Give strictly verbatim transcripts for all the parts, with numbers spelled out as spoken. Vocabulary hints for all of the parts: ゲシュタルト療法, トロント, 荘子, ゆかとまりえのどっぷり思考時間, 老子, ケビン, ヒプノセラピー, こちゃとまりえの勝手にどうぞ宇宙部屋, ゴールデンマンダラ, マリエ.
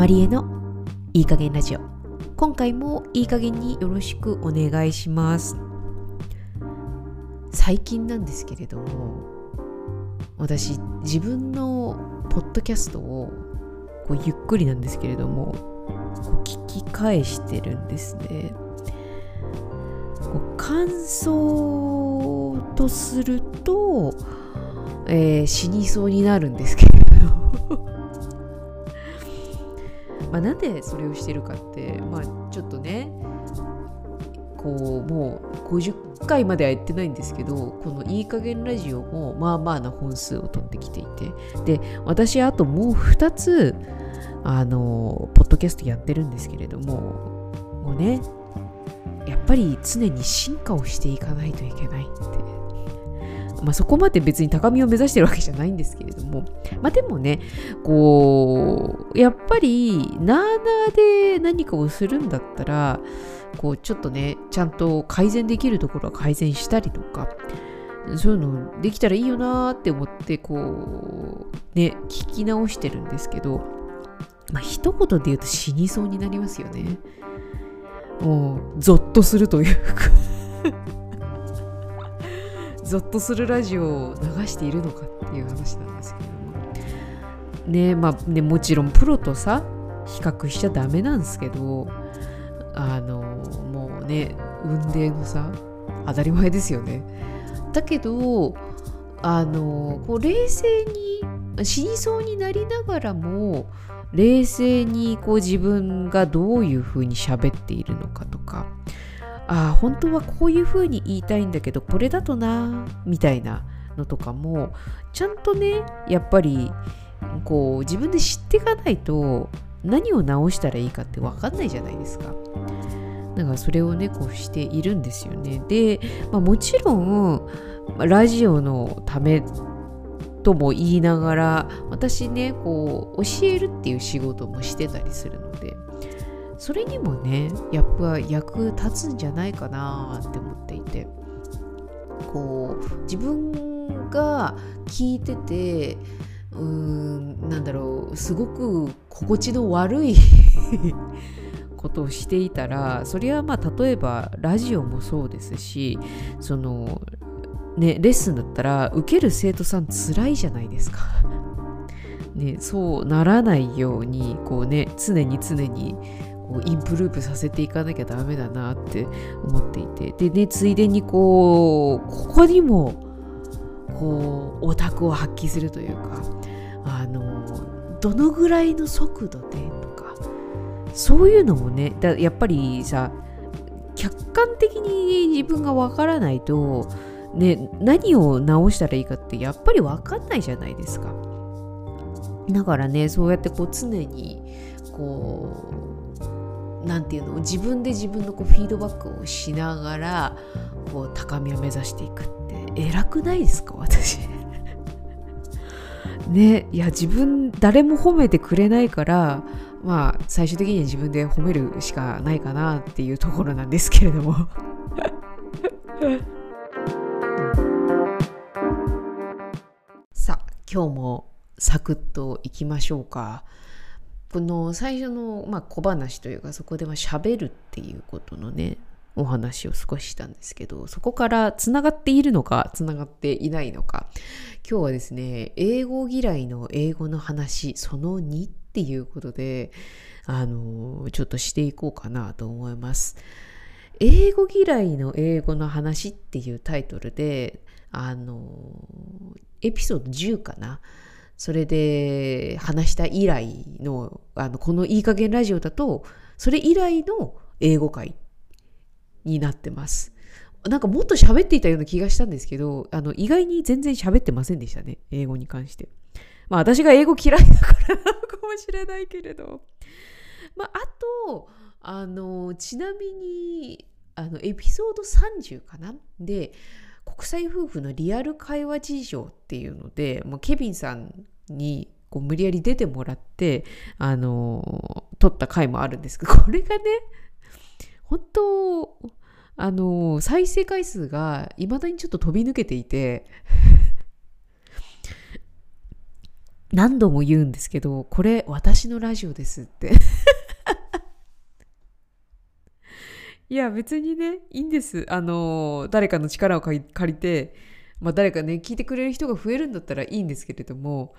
マリエのいい加減ラジオ、今回もいい加減によろしくお願いします。最近なんですけれども、私自分のポッドキャストをこうゆっくりなんですけれどもこう聞き返してるんですね。こう感想とすると、えー、死にそうになるんですけれどまあなんでそれをしてるかって、まあ、ちょっとねこうもうごじゅっかいまではやってないんですけど、このいい加減ラジオもまあまあな本数を取ってきていて、で私あともうふたつあのポッドキャストやってるんですけれども、もうねやっぱり常に進化をしていかないといけないって、まあ、そこまで別に高みを目指してるわけじゃないんですけれども、まあでもねこうやっぱりなあなあで何かをするんだったらこうちょっとねちゃんと改善できるところは改善したりとか、そういうのできたらいいよなって思ってこうね聞き直してるんですけど、まあ一言で言うと死にそうになりますよね。もうゾッとするというかゾッとするラジオを流しているのかっていう話なんですけどもね、まあねもちろんプロとさ比較しちゃダメなんですけど、あのもうね運命のさ当たり前ですよね。だけどあのこう冷静に死にそうになりながらも冷静にこう自分がどういう風に喋っているのかとか、あ本当はこういう風に言いたいんだけどこれだとなみたいなのとかもちゃんとねやっぱりこう自分で知っていかないと何を直したらいいかって分かんないじゃないですか。だからそれをねこうしているんですよね。で、まあ、もちろんラジオのためとも言いながら私ねこう教えるっていう仕事もしてたりするので、それにもねやっぱ役立つんじゃないかなって思っていて、こう自分が聞いててうーんなんだろうすごく心地の悪いことをしていたら、それはまあ例えばラジオもそうですし、そのねレッスンだったら受ける生徒さん辛いじゃないですかね、そうならないようにこうね常に常にこうインプループさせていかなきゃダメだなって思っていて、でねついでにこうここにもこうオタクを発揮するというか、あのどのぐらいの速度でとかそういうのもねだやっぱりさ客観的に自分がわからないと、ね、何を直したらいいかってやっぱりわかんないじゃないですか。だからねそうやってこう常にこうなんていうの自分で自分のこうフィードバックをしながらこう高みを目指していくって偉くないですか私ね、いや自分誰も褒めてくれないからまあ最終的には自分で褒めるしかないかなっていうところなんですけれどもさあ今日もサクッといきましょうか。この最初の、まあ、小話というかそこでは喋るっていうことのねお話を少ししたんですけど、そこからつながっているのかつながっていないのか、今日はですね英語嫌いの英語の話そのにっていうことであのちょっとしていこうかなと思います。英語嫌いの英語の話っていうタイトルであのエピソードじゅうかな、それで話した以来 の, あのこのいい加減ラジオだとそれ以来の英語会になってます。なんかもっと喋っていたような気がしたんですけど、あの意外に全然喋ってませんでしたね英語に関して。まあ私が英語嫌いだからなのかもしれないけれど、まあ、あとあのちなみにあのエピソードさんじゅうかなで国際夫婦のリアル会話事情っていうので、まあ、ケビンさんにこう無理やり出てもらってあの撮った回もあるんですけど、これがね本当あの再生回数がいまだにちょっと飛び抜けていて何度も言うんですけど、これ私のラジオですっていや別にねいいんです。あの誰かの力を借りて、まあ、誰かね聞いてくれる人が増えるんだったらいいんですけれども、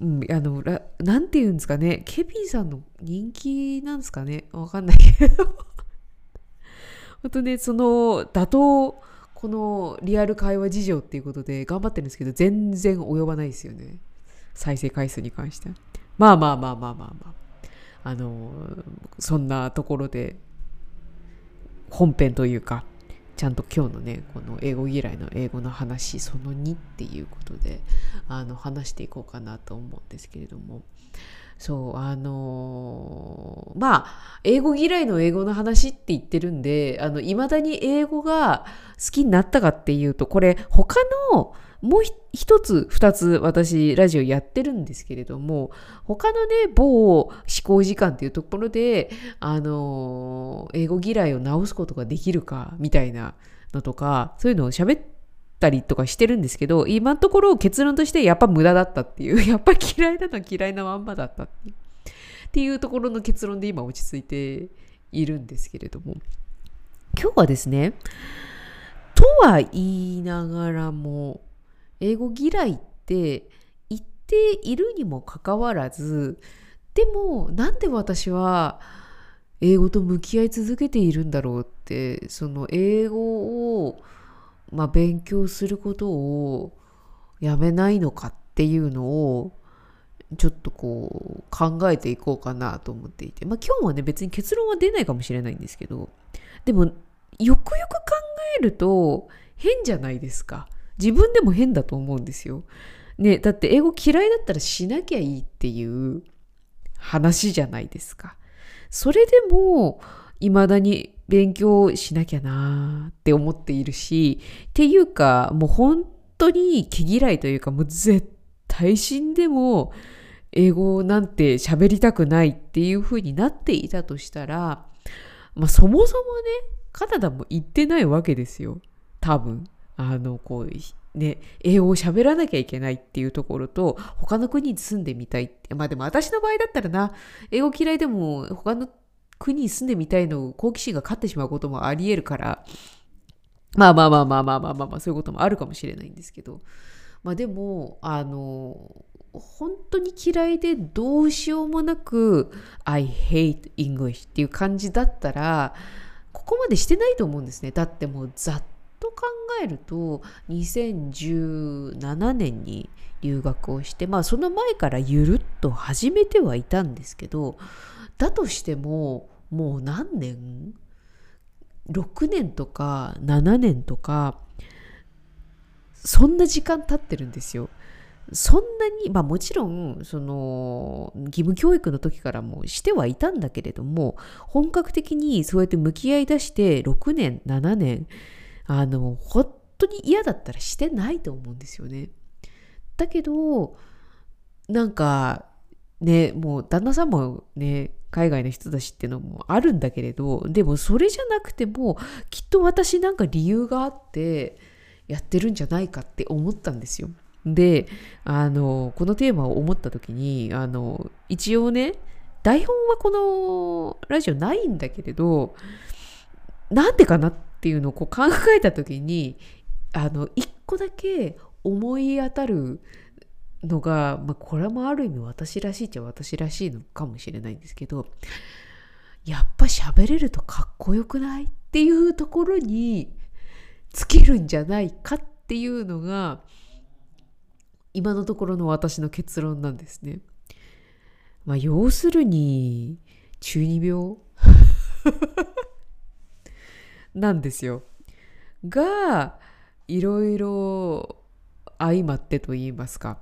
うん、あのなんていうんですかね、ケビンさんの人気なんですかね、わかんないけど本当ね、その打倒このリアル会話事情っていうことで頑張ってるんですけど、全然及ばないですよね、再生回数に関しては。まあまあまあまあまあまあ、あのそんなところで本編というか、ちゃんと今日のねこの英語嫌いの英語の話そのにっていうことであの話していこうかなと思うんですけれども、そうあのー、まあ英語嫌いの英語の話って言ってるんで、あの未だに英語が好きになったかっていうと、これ他のもう一つ二つ私ラジオやってるんですけれども、他のね某思考時間っていうところであの英語嫌いを直すことができるかみたいなのとか、そういうのを喋ったりとかしてるんですけど、今のところ結論としてやっぱ無駄だったっていうやっぱり嫌いなのは嫌いなまんまだったっていうっていうところの結論で今落ち着いているんですけれども、今日はですね、とは言いながらも英語嫌いって言っているにもかかわらず、でもなんで私は英語と向き合い続けているんだろうって、その英語を、まあ、勉強することをやめないのかっていうのをちょっとこう考えていこうかなと思っていて、まあ、今日はね別に結論は出ないかもしれないんですけど、でもよくよく考えると変じゃないですか。自分でも変だと思うんですよ、ね、だって英語嫌いだったらしなきゃいいっていう話じゃないですか。それでも未だに勉強しなきゃなーって思っているし、っていうかもう本当に毛嫌いというか、もう絶対死んでも英語なんて喋りたくないっていう風になっていたとしたら、まあ、そもそもねカナダも行ってないわけですよ、多分。あのこうね、英語を喋らなきゃいけないっていうところと、他の国に住んでみたいって、まあでも私の場合だったらな、英語嫌いでも他の国に住んでみたいの好奇心が勝ってしまうこともありえるから、まあまあまあまあまあまあまあ、まあ、そういうこともあるかもしれないんですけど、まあでもあの本当に嫌いでどうしようもなく I hate English っていう感じだったら、ここまでしてないと思うんですね。だってもうざっと考えるとにせんじゅうななねんに留学をして、まあその前からゆるっと始めてはいたんですけど、だとしてももう何年ろくねんとかななねんとか、そんな時間経ってるんですよ。そんなに、まあもちろんその義務教育の時からもしてはいたんだけれども、本格的にそうやって向き合いだしてろくねんななねん、あの本当に嫌だったらしてないと思うんですよね。だけどなんかね、もう旦那さんもね海外の人だしっていうのもあるんだけれど、でもそれじゃなくてもきっと私なんか理由があってやってるんじゃないかって思ったんですよ。であのこのテーマを思った時に、あの一応ね台本はこのラジオないんだけれど、なんでかなってっていうのをこう考えた時に、あの一個だけ思い当たるのが、まあ、これもある意味私らしいっちゃ私らしいのかもしれないんですけど、やっぱ喋れるとかっこよくないっていうところに尽きるんじゃないかっていうのが今のところの私の結論なんですね。まあ、要するに中二病なんですよ。がいろいろ相まってと言いますか。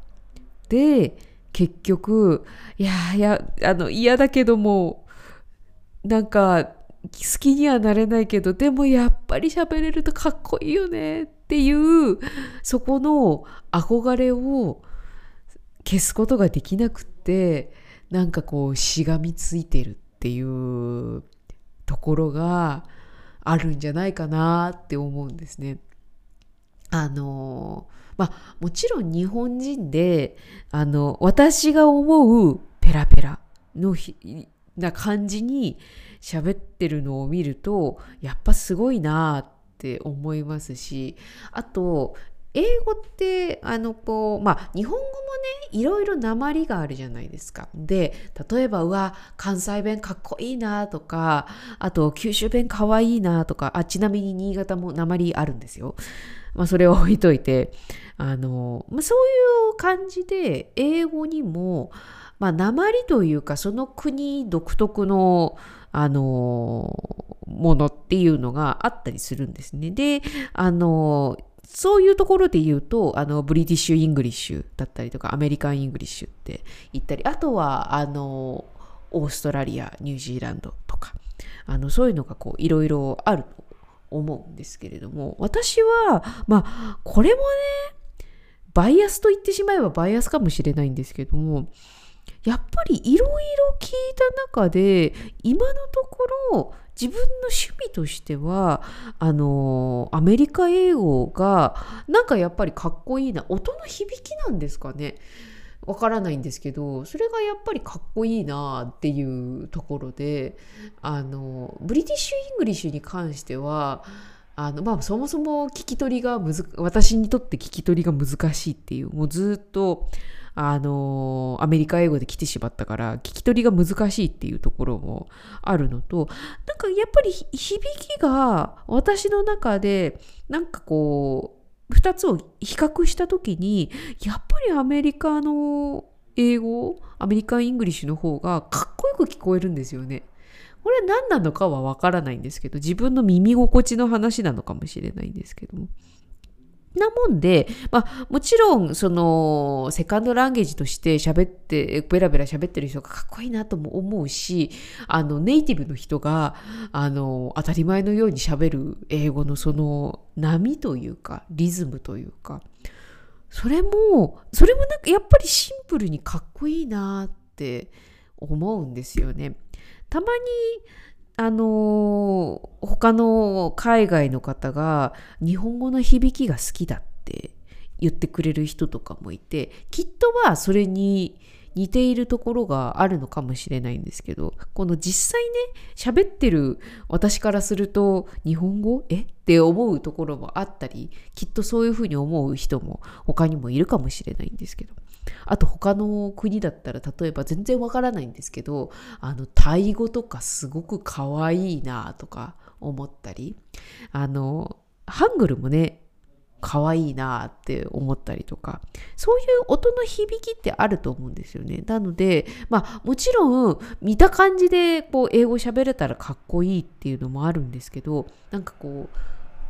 で結局いやいやあの嫌だけどもなんか好きにはなれないけど、でもやっぱり喋れるとかっこいいよねっていう、そこの憧れを消すことができなくて、なんかこうしがみついてるっていうところがあるんじゃないかなって思うんですね。あのまあ、もちろん日本人であの私が思うペラペラのひな感じに喋ってるのを見るとやっぱすごいなって思いますし、あと英語ってあのこう、まあ、日本語もねいろいろ訛りがあるじゃないですか。で例えばうわ関西弁かっこいいなとか、あと九州弁かわいいなとか、あちなみに新潟も訛りあるんですよ。まあ、それは置いといてあの、まあ、そういう感じで英語にも、まあ、訛りというかその国独特のあのものっていうのがあったりするんですね。であのそういうところで言うとあのブリティッシュ・イングリッシュだったりとかアメリカン・イングリッシュって言ったり、あとはあのオーストラリアニュージーランドとかあのそういうのがこういろいろあると思うんですけれども、私はまあこれもねバイアスと言ってしまえばバイアスかもしれないんですけども、やっぱりいろいろ聞いた中で今のところ自分の趣味としてはあのアメリカ英語がなんかやっぱりかっこいいな、音の響きなんですかね、わからないんですけど、それがやっぱりかっこいいなっていうところで、あのブリティッシュ・イングリッシュに関してはあの、まあ、そもそも聞き取りがむず私にとって聞き取りが難しいっていう、もうずっとあのアメリカ英語で来てしまったから聞き取りが難しいっていうところもあるのと、なんかやっぱり響きが私の中でなんかこうふたつを比較した時にやっぱりアメリカの英語アメリカンイングリッシュの方がかっこよく聞こえるんですよね。これ何なのかはわからないんですけど、自分の耳心地の話なのかもしれないんですけども。なもんで、まあ、もちろんそのセカンドランゲージとして喋ってベラベラ喋ってる人がかっこいいなとも思うし、あのネイティブの人があの当たり前のように喋る英語のその波というかリズムというか、それもそれもなんかやっぱりシンプルにかっこいいなって思うんですよね。たまにあのー、他の海外の方が日本語の響きが好きだって言ってくれる人とかもいて、きっとはそれに似ているところがあるのかもしれないんですけど、この実際ね喋ってる私からすると日本語えって思うところもあったり、きっとそういうふうに思う人も他にもいるかもしれないんですけど、あと他の国だったら例えば全然わからないんですけど、あのタイ語とかすごくかわいいなとか思ったり、あのハングルもねかわいいなって思ったりとか、そういう音の響きってあると思うんですよね。なのでまあもちろん見た感じでこう英語喋れたらかっこいいっていうのもあるんですけど、なんかこ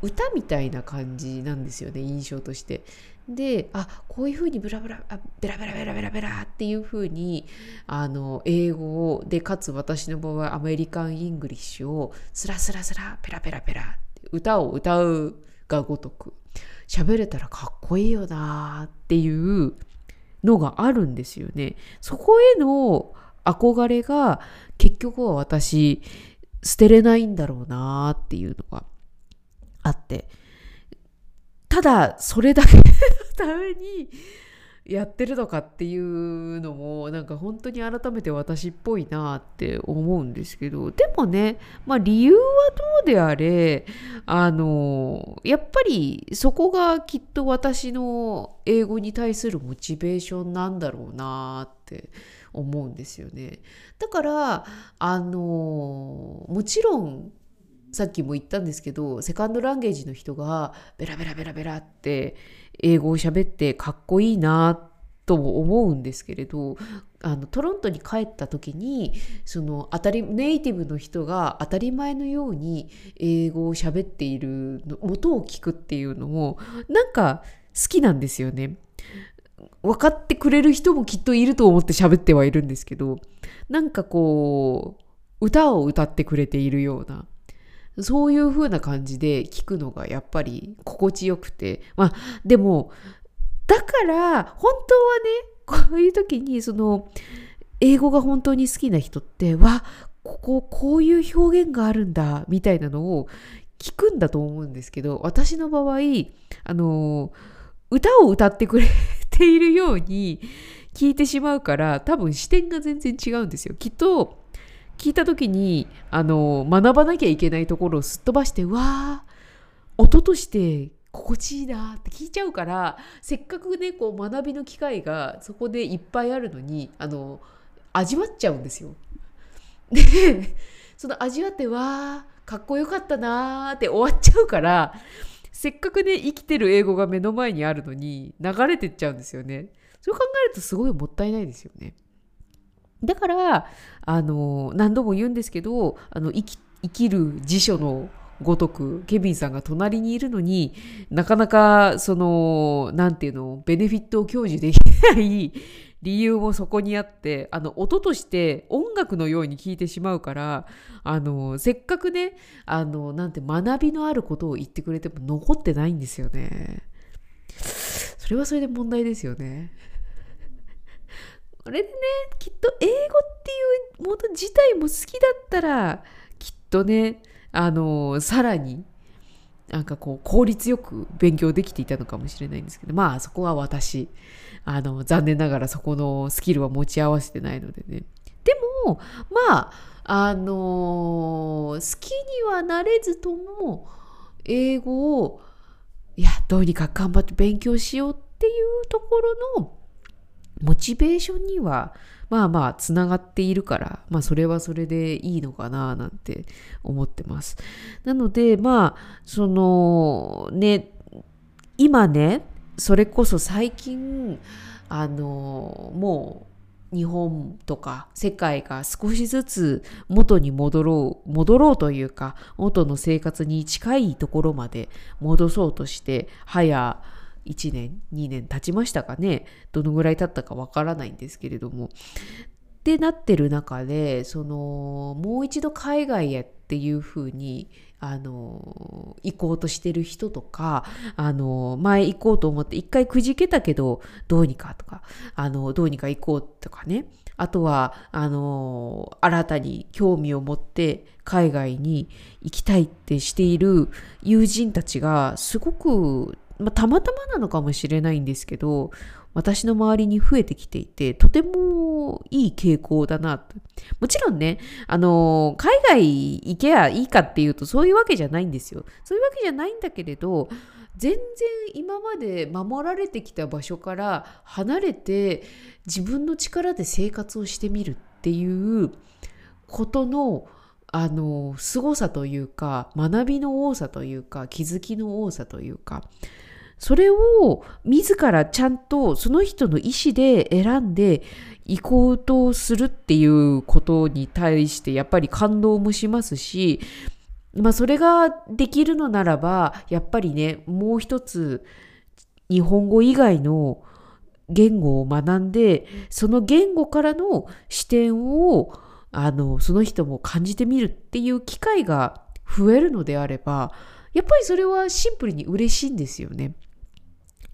う歌みたいな感じなんですよね、印象として。であこういう風にブラブラベラベラベラベラベラっていう風にあの英語をで、かつ私の場合アメリカンイングリッシュをスラスラスラペラペラペラって歌を歌うがごとく喋れたらかっこいいよなっていうのがあるんですよね。そこへの憧れが結局は私捨てれないんだろうなっていうのがあって、ただそれだけのためにやってるのかっていうのもなんか本当に改めて私っぽいなって思うんですけど、でもね、まあ、理由はどうであれあのやっぱりそこがきっと私の英語に対するモチベーションなんだろうなって思うんですよね。だからあのもちろんさっきも言ったんですけど、セカンドランゲージの人がベラベラベラベラって英語を喋ってかっこいいなとも思うんですけれど、あのトロントに帰った時にその当たりネイティブの人が当たり前のように英語を喋っているの音を聞くっていうのもなんか好きなんですよね。分かってくれる人もきっといると思って喋ってはいるんですけど、なんかこう歌を歌ってくれているようなそういう風な感じで聞くのがやっぱり心地よくて、まあでもだから本当はねこういう時にその英語が本当に好きな人ってわこここういう表現があるんだみたいなのを聞くんだと思うんですけど、私の場合あの歌を歌ってくれているように聞いてしまうから、多分視点が全然違うんですよ。きっと聞いた時にあの学ばなきゃいけないところをすっ飛ばして、うわー音として心地いいなって聞いちゃうから、せっかくねこう学びの機会がそこでいっぱいあるのにあの味わっちゃうんですよ。でその味わってわーかっこよかったなーって終わっちゃうから、せっかくね生きてる英語が目の前にあるのに流れてっちゃうんですよね。そう考えるとすごいもったいないですよね。だからあの何度も言うんですけど、あの生き、生きる辞書のごとくケビンさんが隣にいるのになかなかそのなんていうのベネフィットを享受できない理由もそこにあって、あの音として音楽のように聴いてしまうから、あのせっかくねあのなんて学びのあることを言ってくれても残ってないんですよね。それはそれで問題ですよね。これでねきっと英語っていうもの自体も好きだったらきっとねあのさらになんかこう効率よく勉強できていたのかもしれないんですけど、まあそこは私あの残念ながらそこのスキルは持ち合わせてないのでね。でもまああの好きにはなれずとも英語をいやどうにか頑張って勉強しようっていうところのモチベーションにはまあまあつながっているから、まあそれはそれでいいのかななんて思ってます。なのでまあそのね今ねそれこそ最近あのもう日本とか世界が少しずつ元に戻ろう戻ろうというか元の生活に近いところまで戻そうとして早いちねんにねん経ちましたかね、どのぐらい経ったかわからないんですけれどもってなってる中で、そのもう一度海外へっていう風にあの行こうとしてる人とか、あの前行こうと思って一回くじけたけどどうにかとかあのどうにか行こうとかね、あとはあの新たに興味を持って海外に行きたいってしている友人たちがすごくまあ、たまたまなのかもしれないんですけど私の周りに増えてきていて、とてもいい傾向だなと。もちろんねあの海外行けばいいかっていうとそういうわけじゃないんですよ。そういうわけじゃないんだけれど、全然今まで守られてきた場所から離れて自分の力で生活をしてみるっていうことのあの凄さというか学びの多さというか気づきの多さというか、それを自らちゃんとその人の意思で選んで行こうとするっていうことに対してやっぱり感動もしますし、まあ、それができるのならばやっぱりねもう一つ日本語以外の言語を学んでその言語からの視点をあのその人も感じてみるっていう機会が増えるのであればやっぱりそれはシンプルに嬉しいんですよね。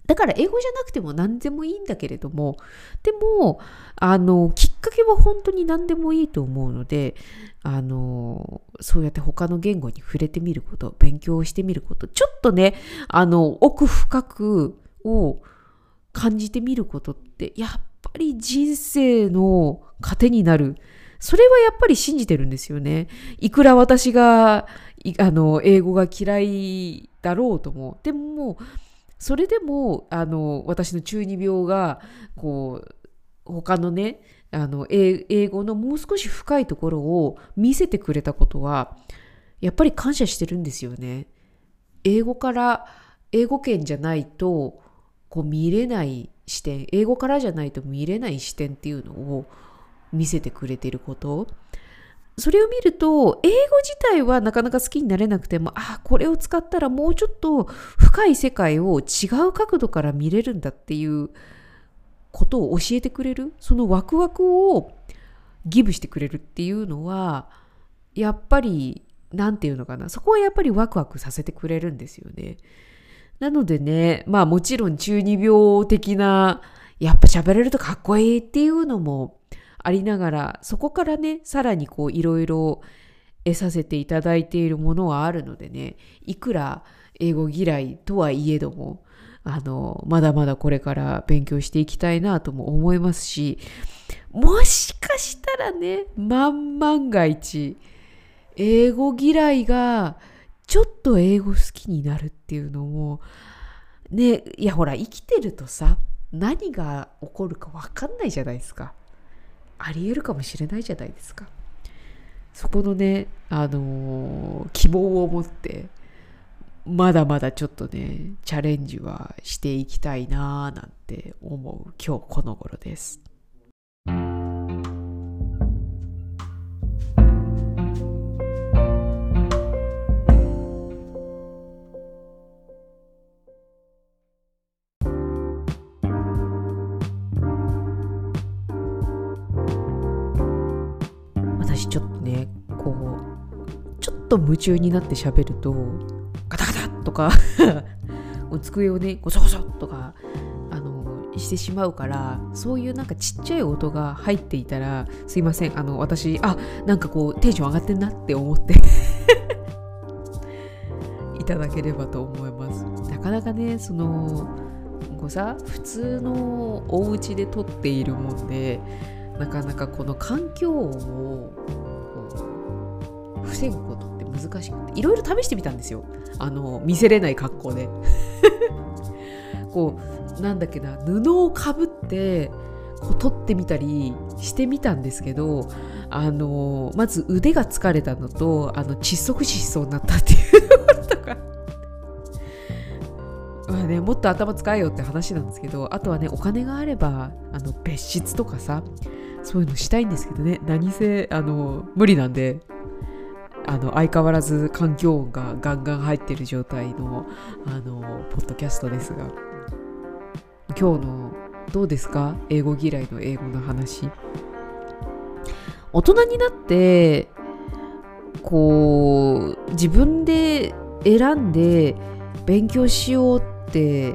だから英語じゃなくても何でもいいんだけれども、でもあのきっかけは本当に何でもいいと思うので、あのそうやって他の言語に触れてみること、勉強してみること、ちょっとねあの奥深くを感じてみることってやっぱり人生の糧になる、それはやっぱり信じてるんですよね。いくら私があの英語が嫌いだろうとも、でもそれでもあの私の中二病がこう他のねあの英語のもう少し深いところを見せてくれたことはやっぱり感謝してるんですよね。英語から英語圏じゃないとこう見れない視点、英語からじゃないと見れない視点っていうのを見せてくれていること、それを見ると英語自体はなかなか好きになれなくても、あこれを使ったらもうちょっと深い世界を違う角度から見れるんだっていうことを教えてくれる、そのワクワクをギブしてくれるっていうのはやっぱりなんていうのかな、そこはやっぱりワクワクさせてくれるんですよね。なのでねまあもちろん中二病的なやっぱ喋れるとかっこいいっていうのもありながら、そこからねさらにこういろいろ得させていただいているものはあるのでね、いくら英語嫌いとはいえどもあのまだまだこれから勉強していきたいなとも思いますし、もしかしたらね、万万が一英語嫌いがちょっと英語好きになるっていうのもね、いやほら生きてるとさ、何が起こるか分かんないじゃないですか。ありえるかもしれないじゃないですか。そこのね、あのー、希望を持ってまだまだちょっとねチャレンジはしていきたいなーなんて思う今日この頃です。ちょっとね、こうちょっと夢中になって喋るとガタガタとか机をねゴソゴソとかあのしてしまうから、そういうなんかちっちゃい音が入っていたらすいません、あの私あなんかこうテンション上がってんなって思っていただければと思います。なかなかね、そのこうさ普通のお家で撮っているもんで、なかなかこの環境音を防ぐことって難しくて、いろいろ試してみたんですよ。あの見せれない格好でこうなんだっけな、布をかぶってこう撮ってみたりしてみたんですけど、あのまず腕が疲れたのと、あの窒息死しそうになったっていうとかね、もっと頭使えよって話なんですけど、あとはねお金があればあの別室とかさ、そういうのしたいんですけどね、何せあの無理なんで、あの相変わらず環境音がガンガン入ってる状態のあのポッドキャストですが、今日のどうですか、英語嫌いの英語の話。大人になってこう自分で選んで勉強しようって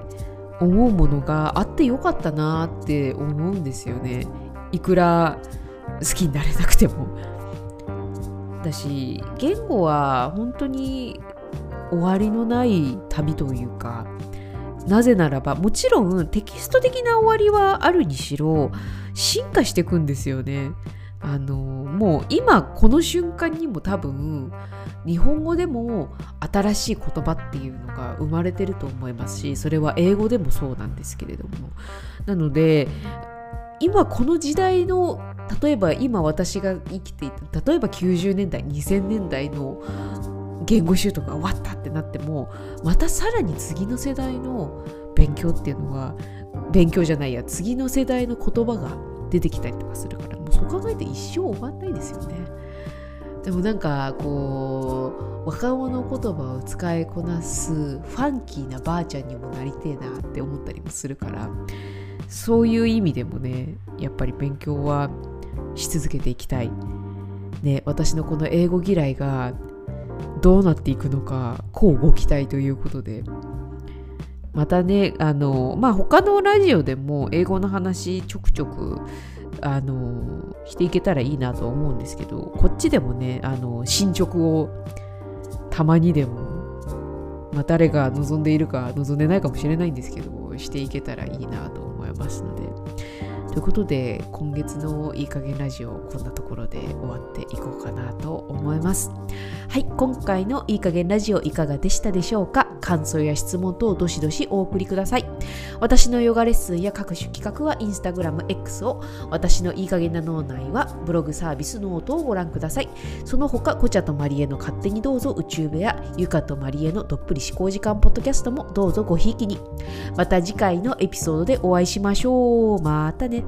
思うものがあってよかったなって思うんですよね。いくら好きになれなくても。だし言語は本当に終わりのない旅というか、なぜならばもちろんテキスト的な終わりはあるにしろ進化していくんですよね。あのもう今この瞬間にも多分日本語でも新しい言葉っていうのが生まれてると思いますし、それは英語でもそうなんですけれども、なので今この時代の、例えば今私が生きていた、例えばきゅうじゅうねんだいにせんねんだいの言語習得が終わったってなっても、またさらに次の世代の勉強っていうのは勉強じゃないや次の世代の言葉が出てきたりとかするから、もうそう考えて一生終わんないですよね。でもなんかこう若者言葉を使いこなすファンキーなばあちゃんにもなりてえなって思ったりもするから、そういう意味でもねやっぱり勉強はし続けていきたい、ね、私のこの英語嫌いがどうなっていくのかこうご期待ということで、またね、あの、まあ、他のラジオでも英語の話ちょくちょくあのしていけたらいいなと思うんですけど、こっちでもねあの進捗をたまにでも、まあ、誰が望んでいるか望んでないかもしれないんですけどしていけたらいいなと思いますので、ということで今月のいい加減ラジオこんなところで終わっていこうかなと思います。はい、今回のいい加減ラジオいかがでしたでしょうか。感想や質問等をどしどしお送りください。私のヨガレッスンや各種企画はインスタグラム X を、私のいい加減な脳内はブログサービスノートをご覧ください。その他コチャとマリエの勝手にどうぞ宇宙部やゆかとマリエのどっぷり思考時間ポッドキャストもどうぞごひいきに。また次回のエピソードでお会いしましょう。またね。